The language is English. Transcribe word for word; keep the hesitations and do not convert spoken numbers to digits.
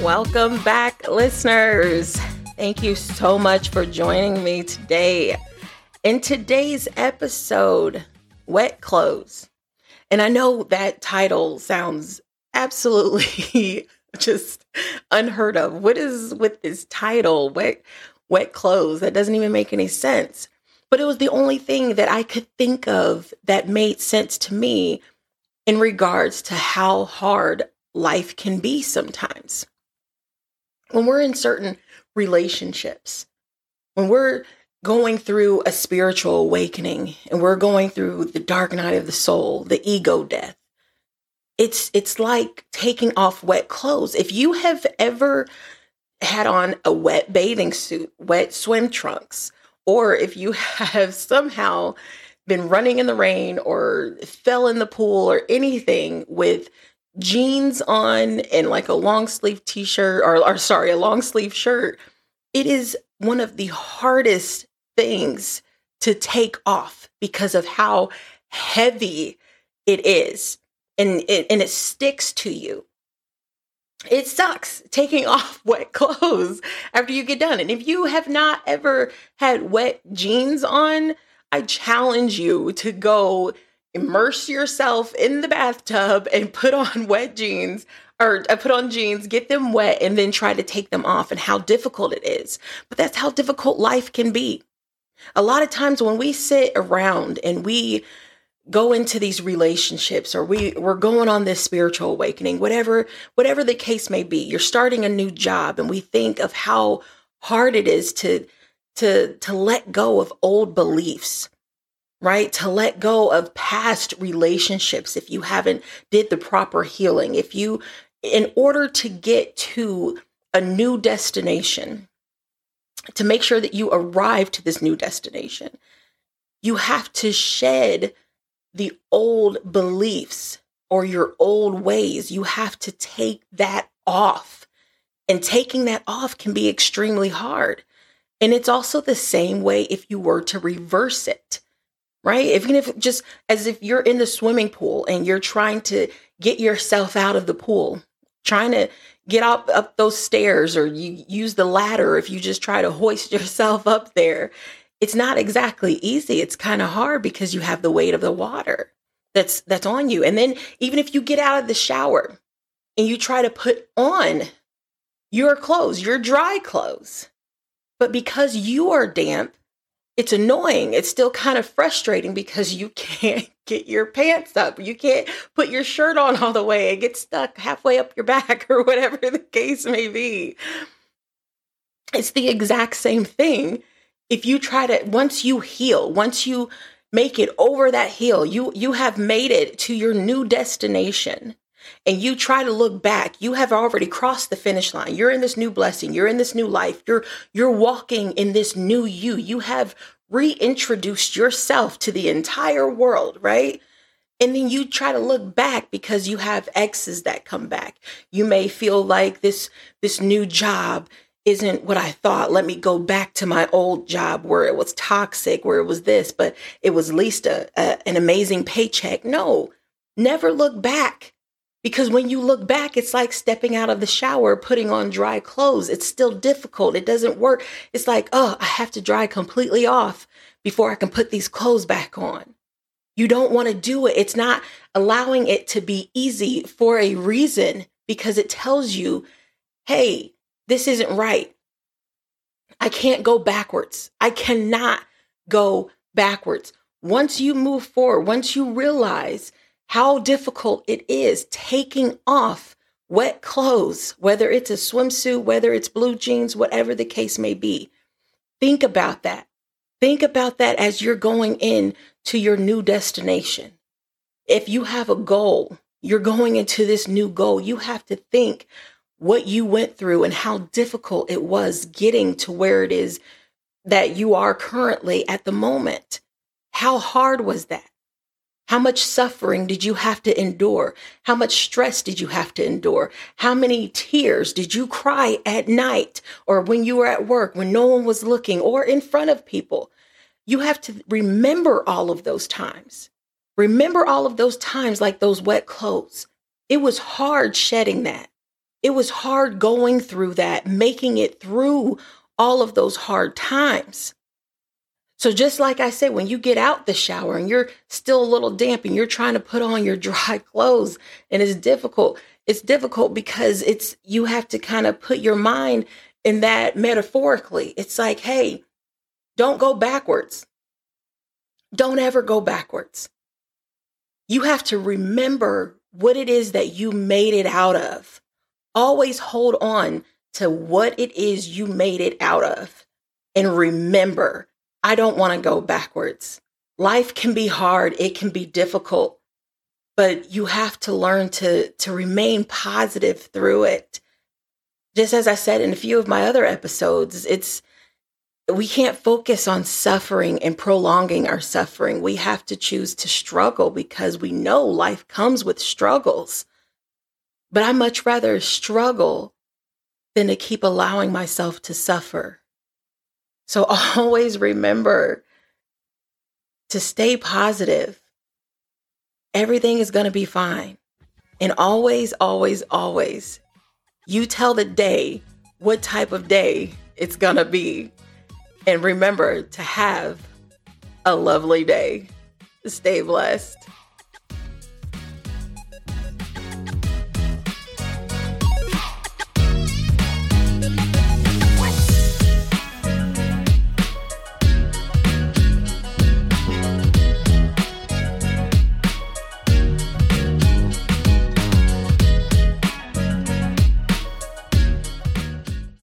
Welcome back, listeners. Thank you so much for joining me today. In today's episode, wet clothes. And I know that title sounds absolutely just unheard of. What is with this title, wet, wet clothes? That doesn't even make any sense. But it was the only thing that I could think of that made sense to me in regards to how hard life can be sometimes. When we're in certain relationships, when we're going through a spiritual awakening and we're going through the dark night of the soul, the ego death, it's it's like taking off wet clothes. If you have ever had on a wet bathing suit, wet swim trunks, or if you have somehow been running in the rain or fell in the pool or anything with jeans on and like a long sleeve t-shirt or, or sorry, a long sleeve shirt, it is one of the hardest things to take off because of how heavy it is. And it, and it sticks to you. It sucks taking off wet clothes after you get done. And if you have not ever had wet jeans on, I challenge you to go immerse yourself in the bathtub and put on wet jeans or uh, put on jeans, get them wet, and then try to take them off, and how difficult it is. But that's how difficult life can be. A lot of times when we sit around and we go into these relationships or we, we're going on this spiritual awakening, whatever, whatever the case may be, you're starting a new job and we think of how hard it is to, to, to let go of old beliefs. Right? To let go of past relationships if you haven't did the proper healing. If you, in order to get to a new destination, to make sure that you arrive to this new destination, you have to shed the old beliefs or your old ways. You have to take that off. And taking that off can be extremely hard. And it's also the same way if you were to reverse it. Right? Even if just as if you're in the swimming pool and you're trying to get yourself out of the pool, trying to get up, up those stairs, or you use the ladder. If you just try to hoist yourself up there, it's not exactly easy. It's kind of hard because you have the weight of the water that's, that's on you. And then even if you get out of the shower and you try to put on your clothes, your dry clothes, but because you are damp, it's annoying. It's still kind of frustrating because you can't get your pants up. You can't put your shirt on all the way. It gets stuck halfway up your back or whatever the case may be. It's the exact same thing. If you try to, once you heal, once you make it over that hill, you, you have made it to your new destination and you try to look back, you have already crossed the finish line. You're in this new blessing. You're in this new life. You're, you're walking in this new you. You have reintroduced yourself to the entire world, right? And then you try to look back because you have exes that come back. You may feel like this, this new job isn't what I thought. Let me go back to my old job where it was toxic, where it was this, but it was at least a, a, an amazing paycheck. No, never look back. Because when you look back, it's like stepping out of the shower, putting on dry clothes. It's still difficult. It doesn't work. It's like, oh, I have to dry completely off before I can put these clothes back on. You don't want to do it. It's not allowing it to be easy for a reason, because it tells you, hey, this isn't right. I can't go backwards. I cannot go backwards. Once you move forward, once you realize how difficult it is taking off wet clothes, whether it's a swimsuit, whether it's blue jeans, whatever the case may be. Think about that. Think about that as you're going in to your new destination. If you have a goal, you're going into this new goal, you have to think what you went through and how difficult it was getting to where it is that you are currently at the moment. How hard was that? How much suffering did you have to endure? How much stress did you have to endure? How many tears did you cry at night or when you were at work, when no one was looking or in front of people? You have to remember all of those times. Remember all of those times like those wet clothes. It was hard shedding that. It was hard going through that, making it through all of those hard times. So just like I said, when you get out the shower and you're still a little damp and you're trying to put on your dry clothes and it's difficult, it's difficult because it's you have to kind of put your mind in that metaphorically. It's like, hey, don't go backwards. Don't ever go backwards. You have to remember what it is that you made it out of. Always hold on to what it is you made it out of. And remember, I don't want to go backwards. Life can be hard. It can be difficult, but you have to learn to, to remain positive through it. Just as I said in a few of my other episodes, it's we can't focus on suffering and prolonging our suffering. We have to choose to struggle because we know life comes with struggles. But I much rather struggle than to keep allowing myself to suffer. So always remember to stay positive. Everything is going to be fine. And always, always, always, you tell the day what type of day it's going to be. And remember to have a lovely day. Stay blessed.